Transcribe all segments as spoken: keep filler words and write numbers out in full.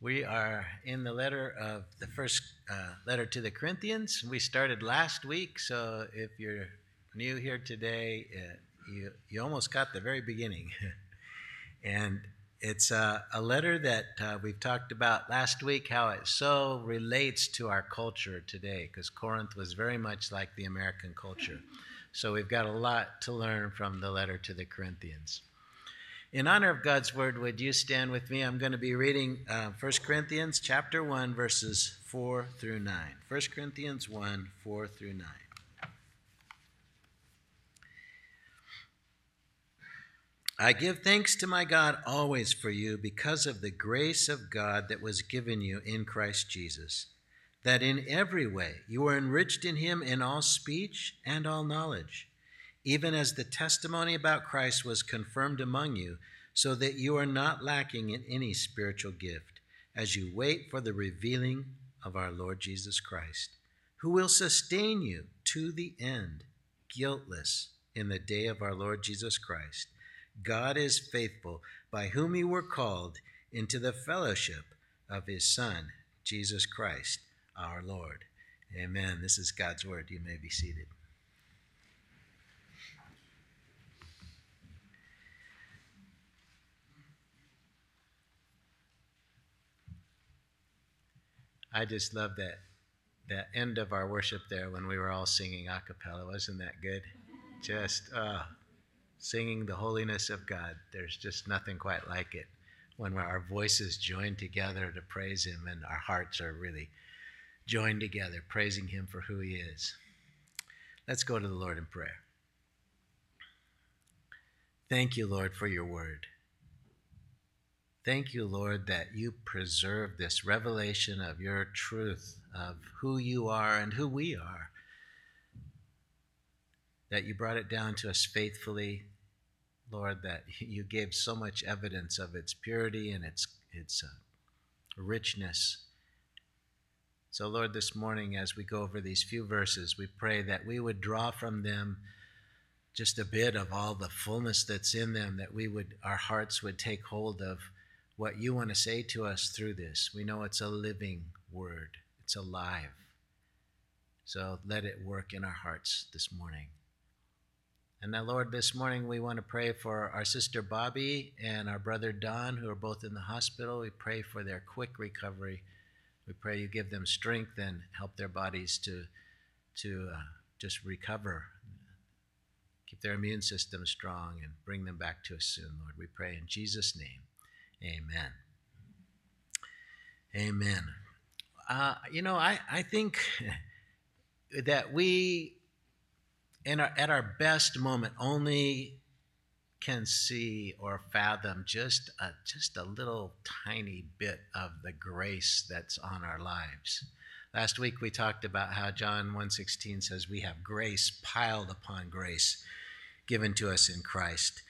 We are in the letter of the first uh, letter to the Corinthians. We started last week, so if you're new here today, uh, you you almost got the very beginning. And it's uh, a letter that uh, we've talked about last week, how it so relates to our culture today, because Corinth was very much like the American culture. So we've got a lot to learn from the letter to the Corinthians. In honor of God's word, would you stand with me? I'm going to be reading uh, First Corinthians chapter one, verses four through nine. First Corinthians one, four through nine. I give thanks to my God always for you because of the grace of God that was given you in Christ Jesus, that in every way you were enriched in him in all speech and all knowledge, even as the testimony about Christ was confirmed among you, so that you are not lacking in any spiritual gift, as you wait for the revealing of our Lord Jesus Christ, who will sustain you to the end, guiltless in the day of our Lord Jesus Christ. God is faithful, by whom you were called into the fellowship of his Son, Jesus Christ, our Lord. Amen. This is God's word. You may be seated. I just love that that end of our worship there when we were all singing a cappella. Wasn't that good? Just uh, singing the holiness of God. There's just nothing quite like it when our voices join together to praise him and our hearts are really joined together, praising him for who he is. Let's go to the Lord in prayer. Thank you, Lord, for your word. Thank you, Lord, that you preserve this revelation of your truth, of who you are and who we are, that you brought it down to us faithfully, Lord, that you gave so much evidence of its purity and its its uh, richness. So, Lord, this morning as we go over these few verses, we pray that we would draw from them just a bit of all the fullness that's in them, that we would, our hearts would take hold of what you want to say to us through this. We know it's a living word. It's alive. So let it work in our hearts this morning. And now, Lord, this morning we want to pray for our sister Bobby and our brother Don, who are both in the hospital. We pray for their quick recovery. We pray you give them strength and help their bodies to, to uh, just recover. Keep their immune system strong and bring them back to us soon, Lord. We pray in Jesus' name. Amen. Amen. Uh, you know, I, I think that we, in our, at our best moment, only can see or fathom just a, just a little tiny bit of the grace that's on our lives. Last week we talked about how John one sixteen says we have grace piled upon grace given to us in Christ.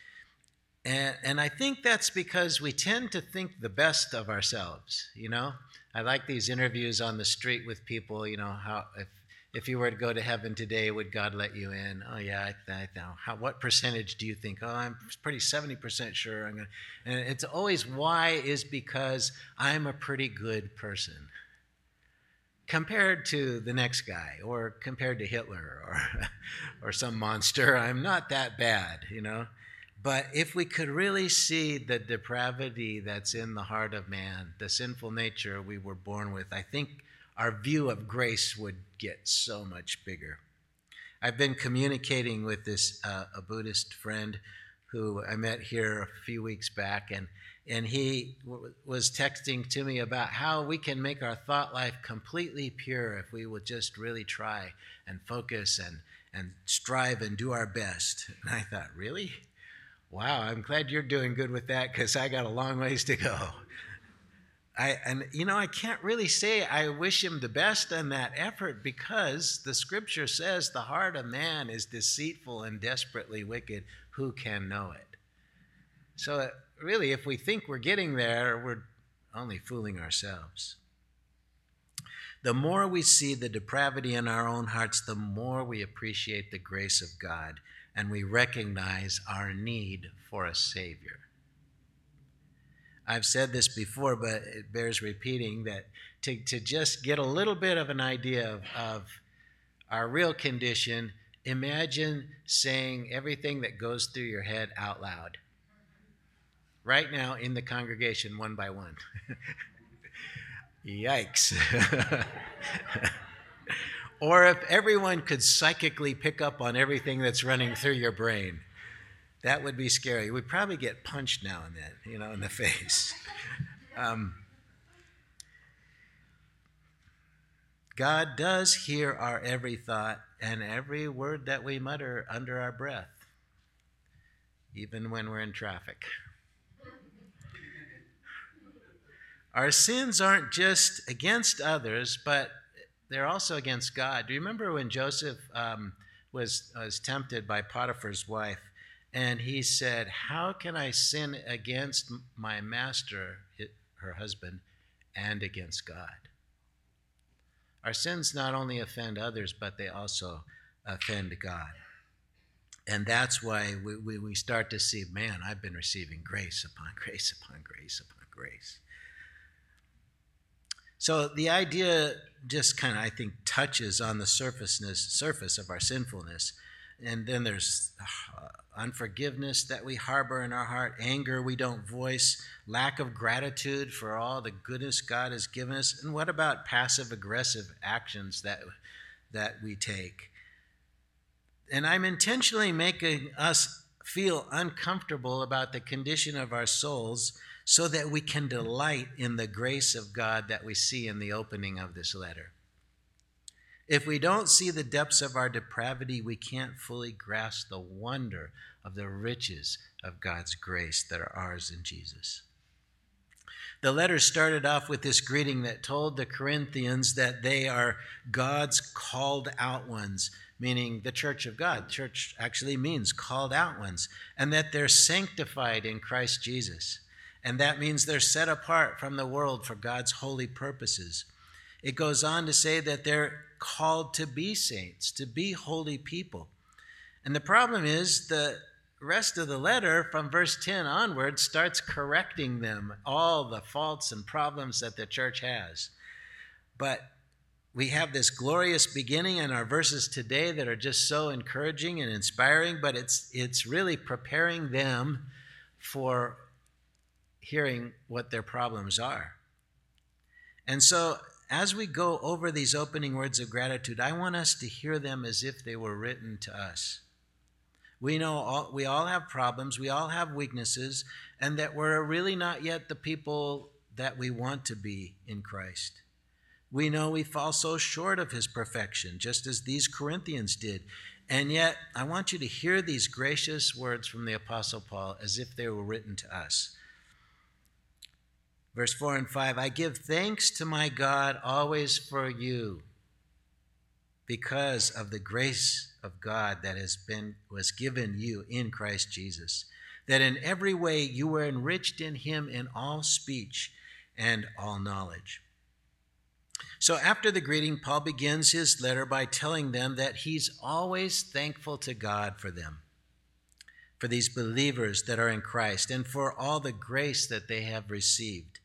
And, and I think that's because we tend to think the best of ourselves, you know? I like these interviews on the street with people, you know, how if, if you were to go to heaven today, would God let you in? Oh, yeah, I, I know. How, what percentage do you think? Oh, I'm pretty seventy percent sure. I'm gonna. And it's always why is because I'm a pretty good person compared to the next guy or compared to Hitler or, or some monster. I'm not that bad, you know? But if we could really see the depravity that's in the heart of man, the sinful nature we were born with, I think our view of grace would get so much bigger. I've been communicating with this uh, a Buddhist friend who I met here a few weeks back, and, and he w- was texting to me about how we can make our thought life completely pure if we would just really try and focus and, and strive and do our best. And I thought, really? Wow, I'm glad you're doing good with that because I got a long ways to go. I and, you know, I can't really say I wish him the best in that effort because the scripture says the heart of man is deceitful and desperately wicked. Who can know it? So really, if we think we're getting there, we're only fooling ourselves. The more we see the depravity in our own hearts, the more we appreciate the grace of God. And we recognize our need for a Savior. I've said this before, but it bears repeating that to, to just get a little bit of an idea of, of our real condition, imagine saying everything that goes through your head out loud. Right now in the congregation, one by one. Yikes. Or if everyone could psychically pick up on everything that's running through your brain, that would be scary. We'd probably get punched now and then, you know, in the face. Um, God does hear our every thought and every word that we mutter under our breath, even when we're in traffic. Our sins aren't just against others, but they're also against God. Do you remember when Joseph um, was, was tempted by Potiphar's wife? And he said, how can I sin against my master, her husband, and against God? Our sins not only offend others, but they also offend God. And that's why we, we, we start to see, man, I've been receiving grace upon grace upon grace upon grace. So the idea just kind of, I think, touches on the surface of our sinfulness. And then there's uh, unforgiveness that we harbor in our heart, anger we don't voice, lack of gratitude for all the goodness God has given us. And what about passive-aggressive actions that, that we take? And I'm intentionally making us feel uncomfortable about the condition of our souls so that we can delight in the grace of God that we see in the opening of this letter. If we don't see the depths of our depravity, we can't fully grasp the wonder of the riches of God's grace that are ours in Jesus. The letter started off with this greeting that told the Corinthians that they are God's called out ones, meaning the church of God. Church actually means called out ones, and that they're sanctified in Christ Jesus. And that means they're set apart from the world for God's holy purposes. It goes on to say that they're called to be saints, to be holy people. And the problem is the rest of the letter from verse ten onward starts correcting them, all the faults and problems that the church has. But we have this glorious beginning in our verses today that are just so encouraging and inspiring, but it's it's really preparing them for hearing what their problems are. And so as we go over these opening words of gratitude, I want us to hear them as if they were written to us. We know all, we all have problems, we all have weaknesses, and that we're really not yet the people that we want to be in Christ. We know we fall so short of his perfection, just as these Corinthians did. And yet, I want you to hear these gracious words from the Apostle Paul as if they were written to us. Verse four and five, I give thanks to my God always for you because of the grace of God that has been was given you in Christ Jesus, that in every way you were enriched in him in all speech and all knowledge. So after the greeting, Paul begins his letter by telling them that he's always thankful to God for them, for these believers that are in Christ, and for all the grace that they have received.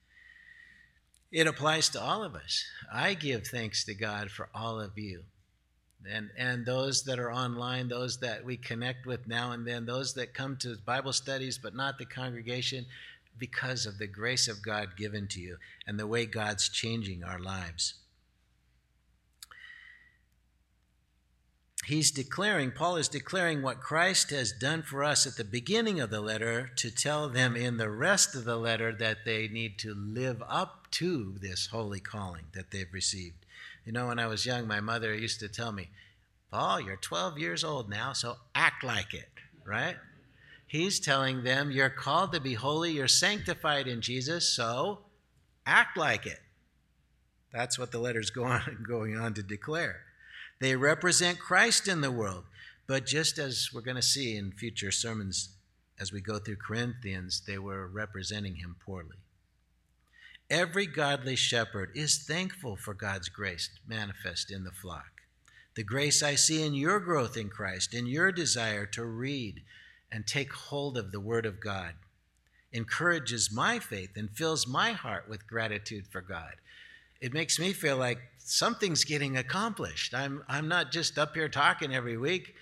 It applies to all of us. I give thanks to God for all of you. And, and those that are online, those that we connect with now and then, those that come to Bible studies but not the congregation, because of the grace of God given to you and the way God's changing our lives. He's declaring, Paul is declaring what Christ has done for us at the beginning of the letter to tell them in the rest of the letter that they need to live up to this holy calling that they've received. You know, when I was young, my mother used to tell me, Paul, you're twelve years old now, so act like it, right? He's telling them, you're called to be holy, you're sanctified in Jesus, so act like it. That's what the letter's going on to declare. They represent Christ in the world. But just as we're going to see in future sermons as we go through Corinthians, they were representing him poorly. Every godly shepherd is thankful for God's grace manifest in the flock. The grace I see in your growth in Christ, in your desire to read and take hold of the Word of God. encourages my faith and fills my heart with gratitude for God. It makes me feel like something's getting accomplished. I'm I'm not just up here talking every week,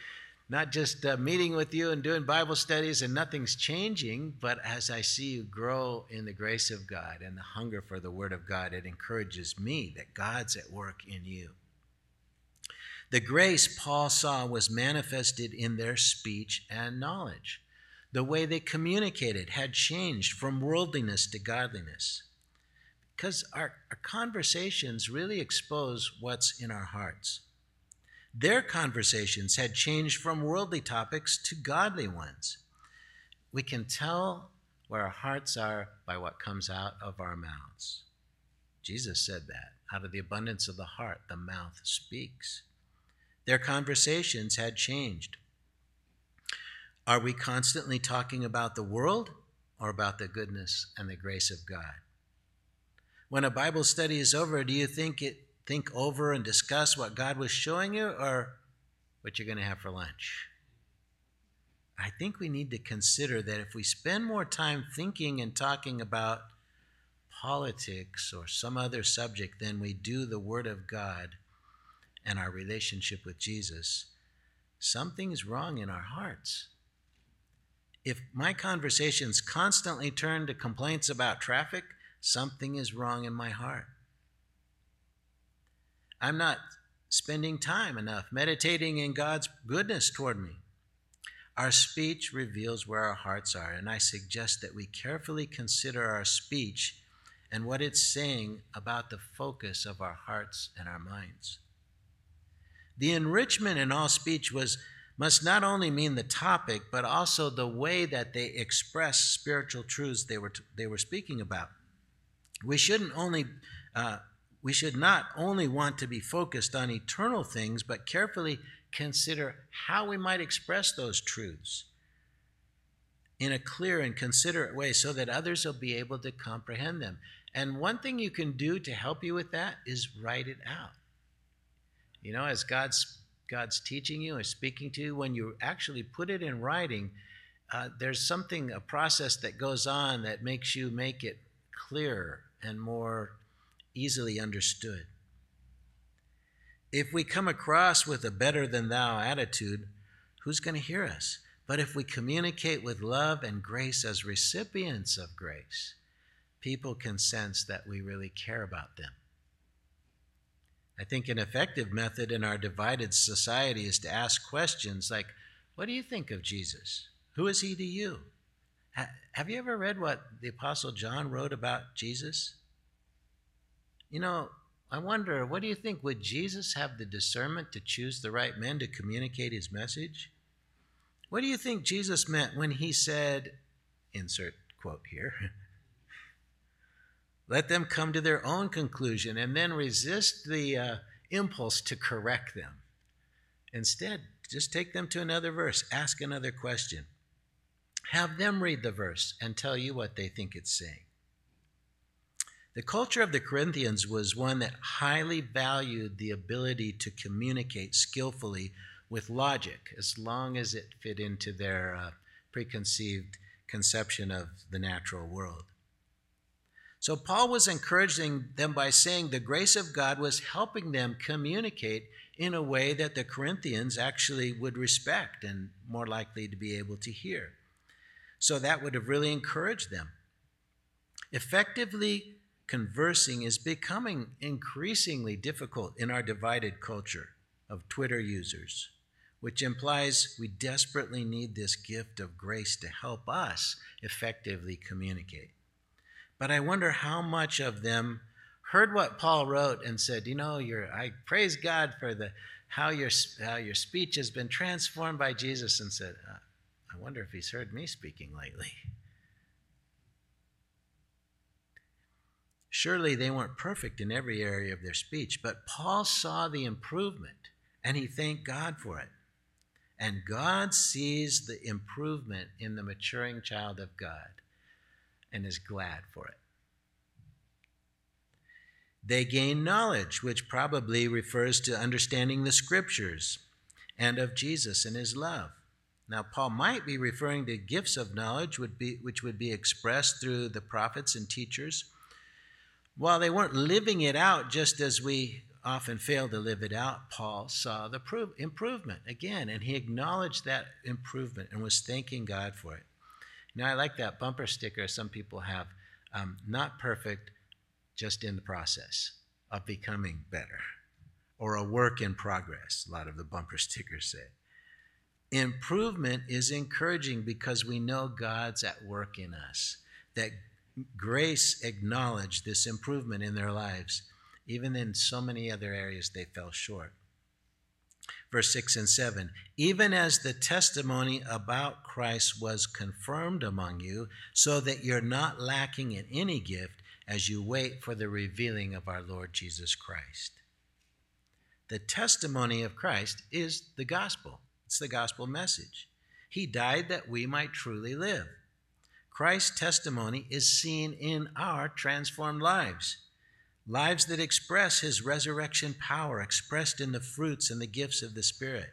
not just uh, meeting with you and doing Bible studies and nothing's changing, but as I see you grow in the grace of God and the hunger for the Word of God, it encourages me that God's at work in you. The grace Paul saw was manifested in their speech and knowledge. The way they communicated had changed from worldliness to godliness, because our, our conversations really expose what's in our hearts. Their conversations had changed from worldly topics to godly ones. We can tell where our hearts are by what comes out of our mouths. Jesus said that. Out of the abundance of the heart, the mouth speaks. Their conversations had changed. Are we constantly talking about the world or about the goodness and the grace of God? When a Bible study is over, do you think it Think over and discuss what God was showing you or what you're going to have for lunch? I think we need to consider that if we spend more time thinking and talking about politics or some other subject than we do the Word of God and our relationship with Jesus, something's wrong in our hearts. If my conversations constantly turn to complaints about traffic, something is wrong in my heart. I'm not spending time enough meditating in God's goodness toward me. Our speech reveals where our hearts are, and I suggest that we carefully consider our speech and what it's saying about the focus of our hearts and our minds. The enrichment in all speech was must not only mean the topic, but also the way that they express spiritual truths they were they were speaking about. We shouldn't only... Uh, We should not only want to be focused on eternal things, but carefully consider how we might express those truths in a clear and considerate way so that others will be able to comprehend them. And one thing you can do to help you with that is write it out. You know, as God's God's teaching you and speaking to you, when you actually put it in writing, uh, there's something, a process that goes on that makes you make it clearer and more easily understood. If we come across with a better than thou attitude, who's going to hear us? But if we communicate with love and grace as recipients of grace, people can sense that we really care about them. I think an effective method in our divided society is to ask questions like, what do you think of Jesus? Who is he to you? Have you ever read what the Apostle John wrote about Jesus? You know, I wonder, what do you think? Would Jesus have the discernment to choose the right men to communicate his message? What do you think Jesus meant when he said, insert quote here, let them come to their own conclusion and then resist the uh, impulse to correct them? Instead, just take them to another verse, ask another question. Have them read the verse and tell you what they think it's saying. The culture of the Corinthians was one that highly valued the ability to communicate skillfully with logic, as long as it fit into their uh, preconceived conception of the natural world. So Paul was encouraging them by saying the grace of God was helping them communicate in a way that the Corinthians actually would respect and more likely to be able to hear. So that would have really encouraged them. Effectively conversing is becoming increasingly difficult in our divided culture of Twitter users, which implies we desperately need this gift of grace to help us effectively communicate. But I wonder how much of them heard what Paul wrote and said, you know, you're, I praise God for the how your, how your speech has been transformed by Jesus, and said, uh, I wonder if he's heard me speaking lately. Surely they weren't perfect in every area of their speech, but Paul saw the improvement, and he thanked God for it. And God sees the improvement in the maturing child of God and is glad for it. They gain knowledge, which probably refers to understanding the Scriptures and of Jesus and his love. Now, Paul might be referring to gifts of knowledge would be, which would be expressed through the prophets and teachers. While they weren't living it out just as we often fail to live it out, Paul saw the prov- improvement again, and he acknowledged that improvement and was thanking God for it. Now, I like that bumper sticker some people have, um, not perfect, just in the process of becoming better, or a work in progress, a lot of the bumper stickers say. Improvement is encouraging because we know God's at work in us, that grace acknowledged this improvement in their lives, even in so many other areas they fell short. Verse six and seven, even as the testimony about Christ was confirmed among you, so that you're not lacking in any gift as you wait for the revealing of our Lord Jesus Christ. The testimony of Christ is the gospel. It's the gospel message. He died that we might truly live. Christ's testimony is seen in our transformed lives, lives that express his resurrection power expressed in the fruits and the gifts of the Spirit.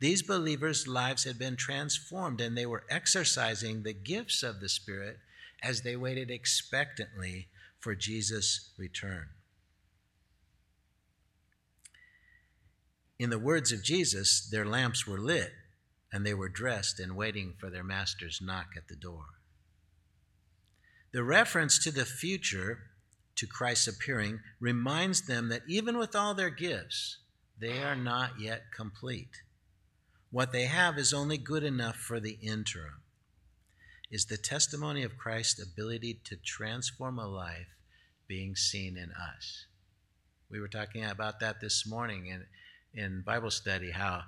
These believers' lives had been transformed, and they were exercising the gifts of the Spirit as they waited expectantly for Jesus' return. In the words of Jesus, their lamps were lit, and they were dressed and waiting for their master's knock at the door. The reference to the future, to Christ's appearing, reminds them that even with all their gifts, they are not yet complete. What they have is only good enough for the interim. Is the testimony of Christ's ability to transform a life being seen in us? We were talking about that this morning, and in Bible study, how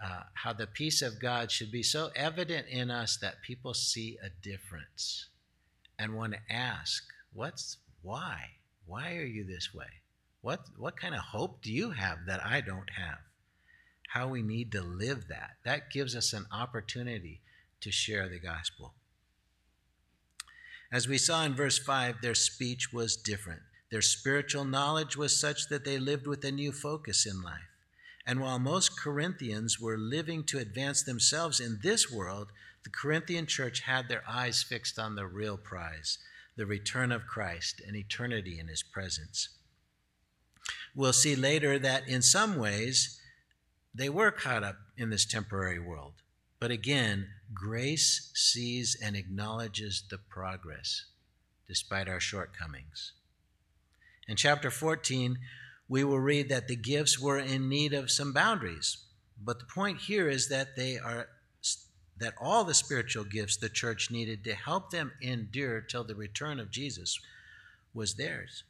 uh, how the peace of God should be so evident in us that people see a difference and want to ask, what's why? Why are you this way? What what kind of hope do you have that I don't have? How we need to live that. That gives us an opportunity to share the gospel. As we saw in verse five, their speech was different. Their spiritual knowledge was such that they lived with a new focus in life. And while most Corinthians were living to advance themselves in this world, the Corinthian church had their eyes fixed on the real prize, the return of Christ and eternity in his presence. We'll see later that in some ways, they were caught up in this temporary world. But again, grace sees and acknowledges the progress, despite our shortcomings. In chapter fourteen, we will read that the gifts were in need of some boundaries. But the point here is that they are that all the spiritual gifts the church needed to help them endure till the return of Jesus was theirs.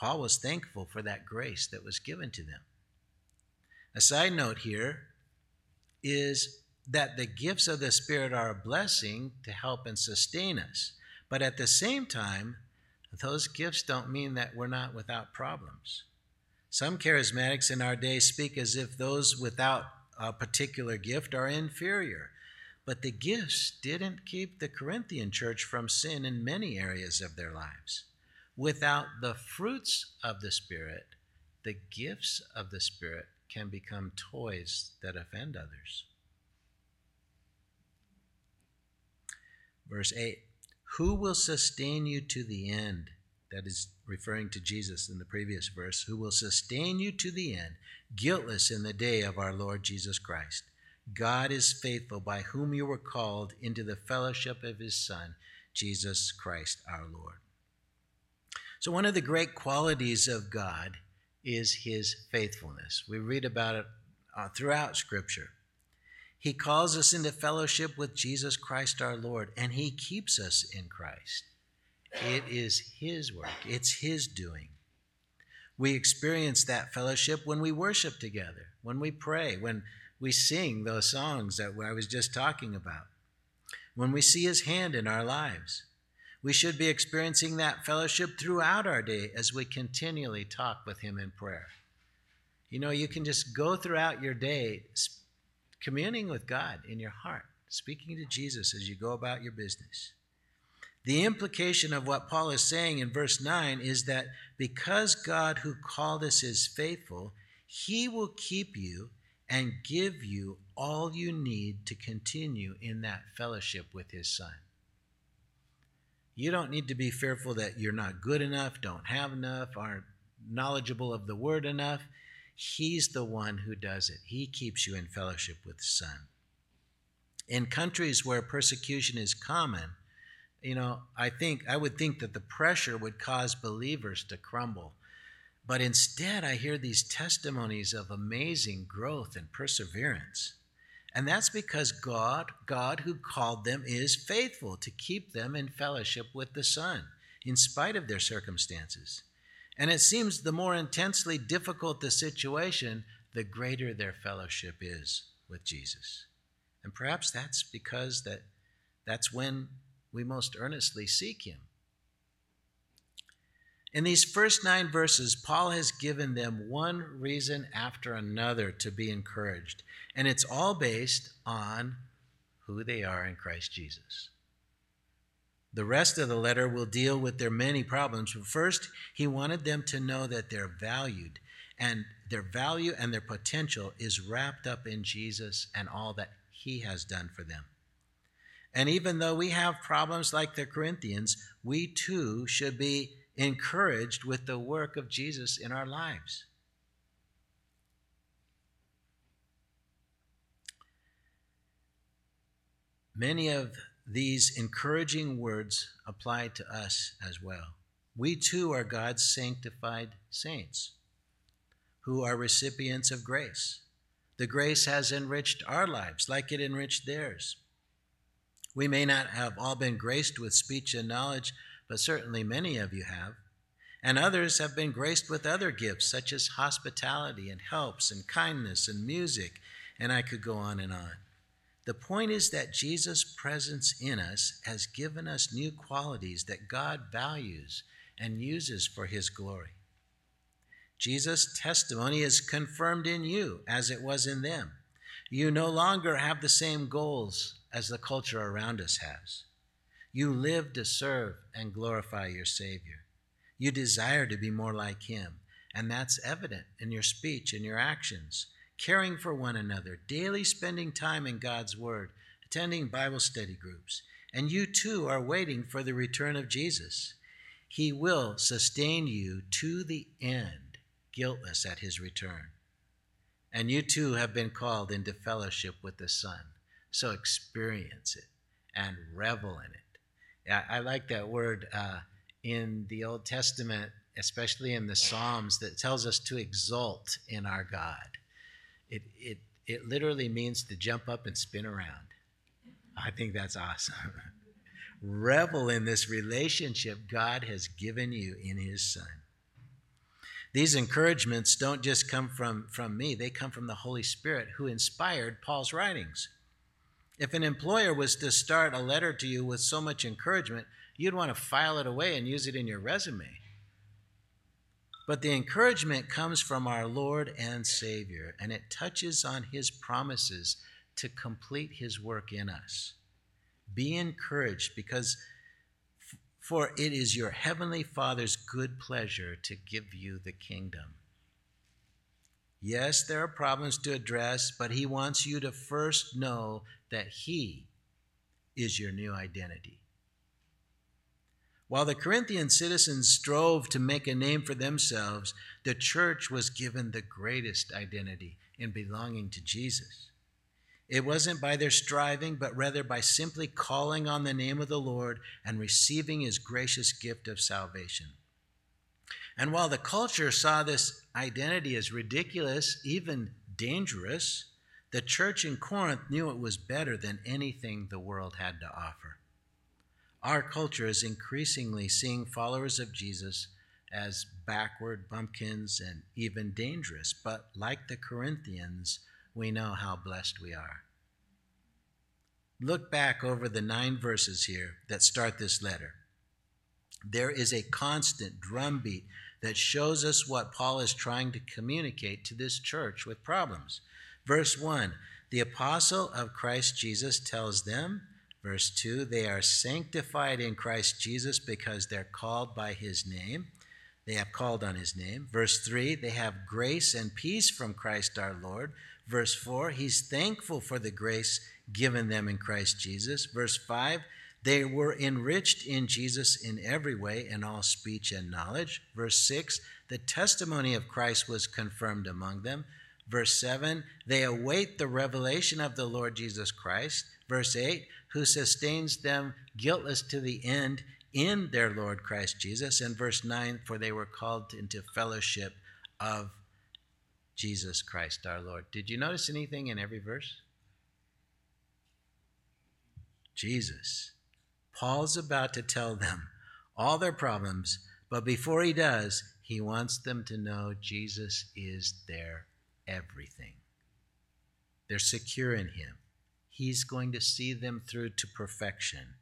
Paul was thankful for that grace that was given to them. A side note here is that the gifts of the Spirit are a blessing to help and sustain us. But at the same time, those gifts don't mean that we're not without problems. Some charismatics in our day speak as if those without a particular gift are inferior. But the gifts didn't keep the Corinthian church from sin in many areas of their lives. Without the fruits of the Spirit, the gifts of the Spirit can become toys that offend others. Verse eight, who will sustain you to the end? That is referring to Jesus in the previous verse, who will sustain you to the end, guiltless in the day of our Lord Jesus Christ. God is faithful, by whom you were called into the fellowship of his Son, Jesus Christ our Lord. So one of the great qualities of God is his faithfulness. We read about it uh, throughout Scripture. He calls us into fellowship with Jesus Christ our Lord, and he keeps us in Christ. It is his work. It's his doing. We experience that fellowship when we worship together, when we pray, when we sing those songs that I was just talking about, when we see his hand in our lives. We should be experiencing that fellowship throughout our day as we continually talk with him in prayer. You know, you can just go throughout your day communing with God in your heart, speaking to Jesus as you go about your business. The implication of what Paul is saying in verse nine is that because God who called us is faithful, he will keep you and give you all you need to continue in that fellowship with his Son. You don't need to be fearful that you're not good enough, don't have enough, aren't knowledgeable of the word enough. He's the one who does it. He keeps you in fellowship with the Son. In countries where persecution is common, you know, I think, I would think that the pressure would cause believers to crumble. But instead, I hear these testimonies of amazing growth and perseverance. And that's because God, God who called them is faithful to keep them in fellowship with the Son, in spite of their circumstances. And it seems the more intensely difficult the situation, the greater their fellowship is with Jesus. And perhaps that's because that that's when we most earnestly seek him. In these first nine verses, Paul has given them one reason after another to be encouraged, and it's all based on who they are in Christ Jesus. The rest of the letter will deal with their many problems, but first, he wanted them to know that they're valued, and their value and their potential is wrapped up in Jesus and all that he has done for them. And even though we have problems like the Corinthians, we too should be encouraged with the work of Jesus in our lives. Many of these encouraging words apply to us as well. We too are God's sanctified saints who are recipients of grace. The grace has enriched our lives like it enriched theirs. We may not have all been graced with speech and knowledge, but certainly many of you have. And others have been graced with other gifts, such as hospitality and helps and kindness and music, and I could go on and on. The point is that Jesus' presence in us has given us new qualities that God values and uses for his glory. Jesus' testimony is confirmed in you as it was in them. You no longer have the same goals as the culture around us has. You live to serve and glorify your Savior. You desire to be more like him, and that's evident in your speech and your actions, caring for one another, daily spending time in God's Word, attending Bible study groups, and you too are waiting for the return of Jesus. He will sustain you to the end, guiltless at his return. And you too have been called into fellowship with the Son. So experience it and revel in it. I, I like that word uh, in the Old Testament, especially in the Psalms, that tells us to exult in our God. It it it literally means to jump up and spin around. I think that's awesome. Revel in this relationship God has given you in his Son. These encouragements don't just come from, from me. They come from the Holy Spirit who inspired Paul's writings. If an employer was to start a letter to you with so much encouragement, you'd want to file it away and use it in your resume. But the encouragement comes from our Lord and Savior, and it touches on his promises to complete his work in us. Be encouraged, because f- for it is your heavenly Father's good pleasure to give you the kingdom. Yes, there are problems to address, but he wants you to first know that he is your new identity. While the Corinthian citizens strove to make a name for themselves, the church was given the greatest identity in belonging to Jesus. It wasn't by their striving, but rather by simply calling on the name of the Lord and receiving his gracious gift of salvation. And while the culture saw this identity as ridiculous, even dangerous, the church in Corinth knew it was better than anything the world had to offer. Our culture is increasingly seeing followers of Jesus as backward bumpkins and even dangerous, but like the Corinthians, we know how blessed we are. Look back over the nine verses here that start this letter. There is a constant drumbeat that shows us what Paul is trying to communicate to this church with problems. Verse one, the apostle of Christ Jesus tells them. Verse two, they are sanctified in Christ Jesus because they're called by his name. They have called on his name. Verse three, they have grace and peace from Christ our Lord. Verse four, he's thankful for the grace given them in Christ Jesus. Verse five, they were enriched in Jesus in every way, in all speech and knowledge. Verse six, the testimony of Christ was confirmed among them. Verse seven, they await the revelation of the Lord Jesus Christ. Verse eight, who sustains them guiltless to the end in their Lord Christ Jesus. And verse nine, for they were called into fellowship of Jesus Christ our Lord. Did you notice anything in every verse? Jesus. Paul's about to tell them all their problems, but before he does, he wants them to know Jesus is their everything. They're secure in him. He's going to see them through to perfection.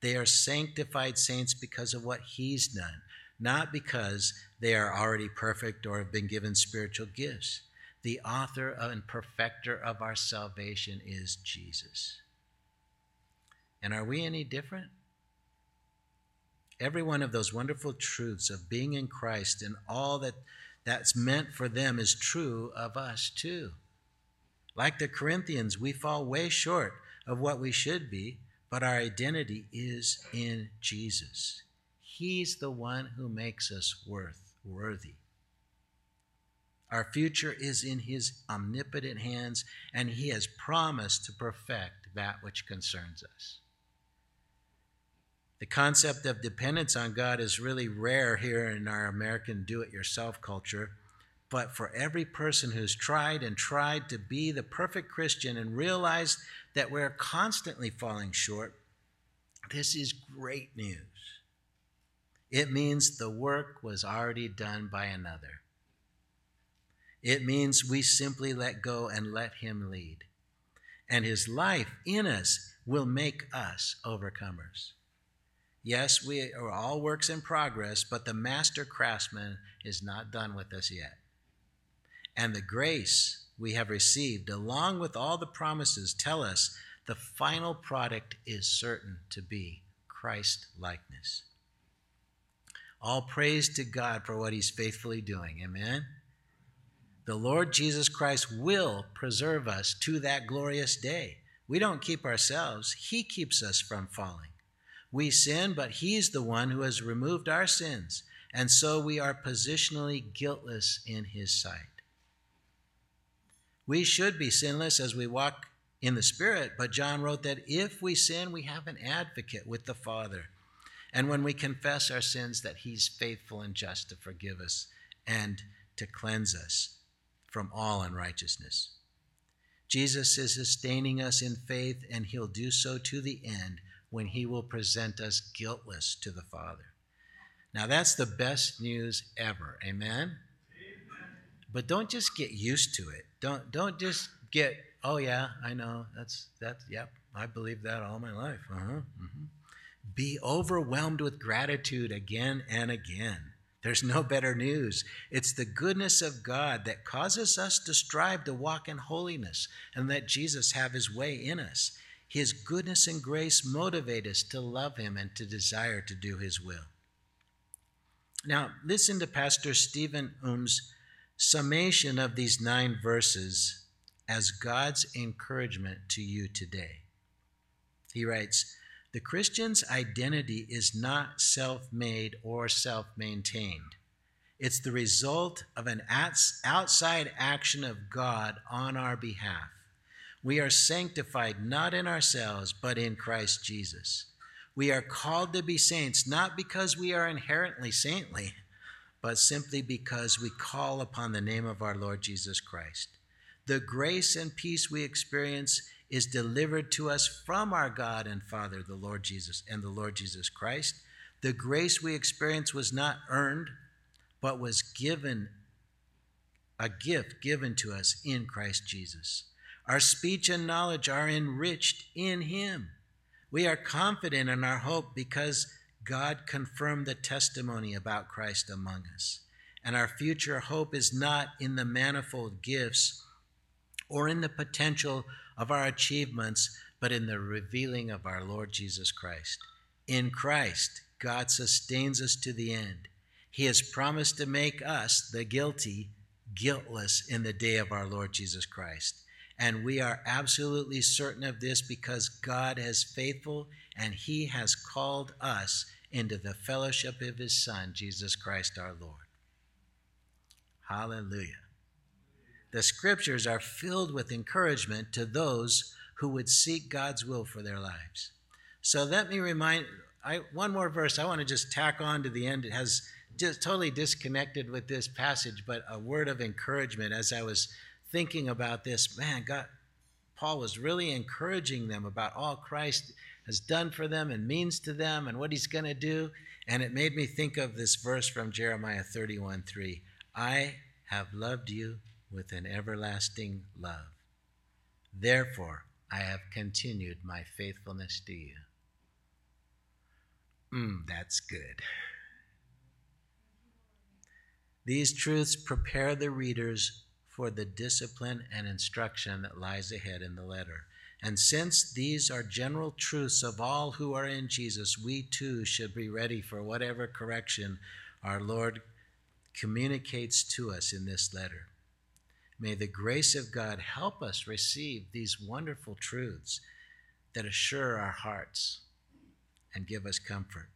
They are sanctified saints because of what he's done, not because they are already perfect or have been given spiritual gifts. The author and perfecter of our salvation is Jesus. And are we any different? Every one of those wonderful truths of being in Christ and all that that's meant for them is true of us too. Like the Corinthians, we fall way short of what we should be, but our identity is in Jesus. He's the one who makes us worth worthy. Our future is in his omnipotent hands, and he has promised to perfect that which concerns us. The concept of dependence on God is really rare here in our American do-it-yourself culture, but for every person who's tried and tried to be the perfect Christian and realized that we're constantly falling short, this is great news. It means the work was already done by another. It means we simply let go and let him lead. And his life in us will make us overcomers. Yes, we are all works in progress, but the master craftsman is not done with us yet. And the grace we have received, along with all the promises, tell us the final product is certain to be Christ-likeness. All praise to God for what he's faithfully doing. Amen? The Lord Jesus Christ will preserve us to that glorious day. We don't keep ourselves. He keeps us from falling. We sin, but he's the one who has removed our sins, and so we are positionally guiltless in his sight. We should be sinless as we walk in the Spirit, but John wrote that if we sin, we have an advocate with the Father. And when we confess our sins, that he's faithful and just to forgive us and to cleanse us from all unrighteousness. Jesus is sustaining us in faith, and he'll do so to the end when he will present us guiltless to the Father. Now that's the best news ever, amen? Amen. But don't just get used to it. Don't don't just get, oh yeah, I know, that's, that's yep, I believe that all my life. Uh-huh. Mm-hmm. Be overwhelmed with gratitude again and again. There's no better news. It's the goodness of God that causes us to strive to walk in holiness and let Jesus have his way in us. His goodness and grace motivate us to love him and to desire to do his will. Now, listen to Pastor Stephen Ohm's summation of these nine verses as God's encouragement to you today. He writes, the Christian's identity is not self-made or self-maintained. It's the result of an outside action of God on our behalf. We are sanctified not in ourselves, but in Christ Jesus. We are called to be saints, not because we are inherently saintly, but simply because we call upon the name of our Lord Jesus Christ. The grace and peace we experience is delivered to us from our God and Father, the Lord Jesus, and the Lord Jesus Christ. The grace we experience was not earned, but was given, a gift given to us in Christ Jesus. Our speech and knowledge are enriched in him. We are confident in our hope because God confirmed the testimony about Christ among us. And our future hope is not in the manifold gifts or in the potential of our achievements, but in the revealing of our Lord Jesus Christ. In Christ, God sustains us to the end. He has promised to make us, the guilty, guiltless in the day of our Lord Jesus Christ. And we are absolutely certain of this because God is faithful and he has called us into the fellowship of his Son, Jesus Christ our Lord. Hallelujah. The scriptures are filled with encouragement to those who would seek God's will for their lives. So let me remind, I, one more verse I want to just tack on to the end. It has just totally disconnected with this passage, but a word of encouragement as I was thinking about this. Man, God, Paul was really encouraging them about all Christ has done for them and means to them and what he's going to do. And it made me think of this verse from Jeremiah thirty-one three. I have loved you with an everlasting love. Therefore, I have continued my faithfulness to you. Mm, that's good. These truths prepare the readers for the discipline and instruction that lies ahead in the letter. And since these are general truths of all who are in Jesus, we too should be ready for whatever correction our Lord communicates to us in this letter. May the grace of God help us receive these wonderful truths that assure our hearts and give us comfort.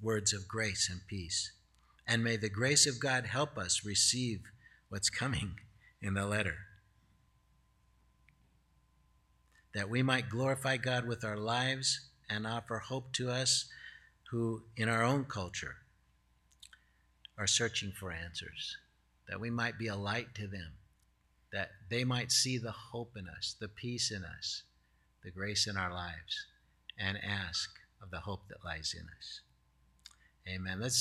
Words of grace and peace. And may the grace of God help us receive what's coming in the letter, that we might glorify God with our lives and offer hope to us who, in our own culture, are searching for answers, that we might be a light to them, that they might see the hope in us, the peace in us, the grace in our lives, and ask of the hope that lies in us. Amen. Let's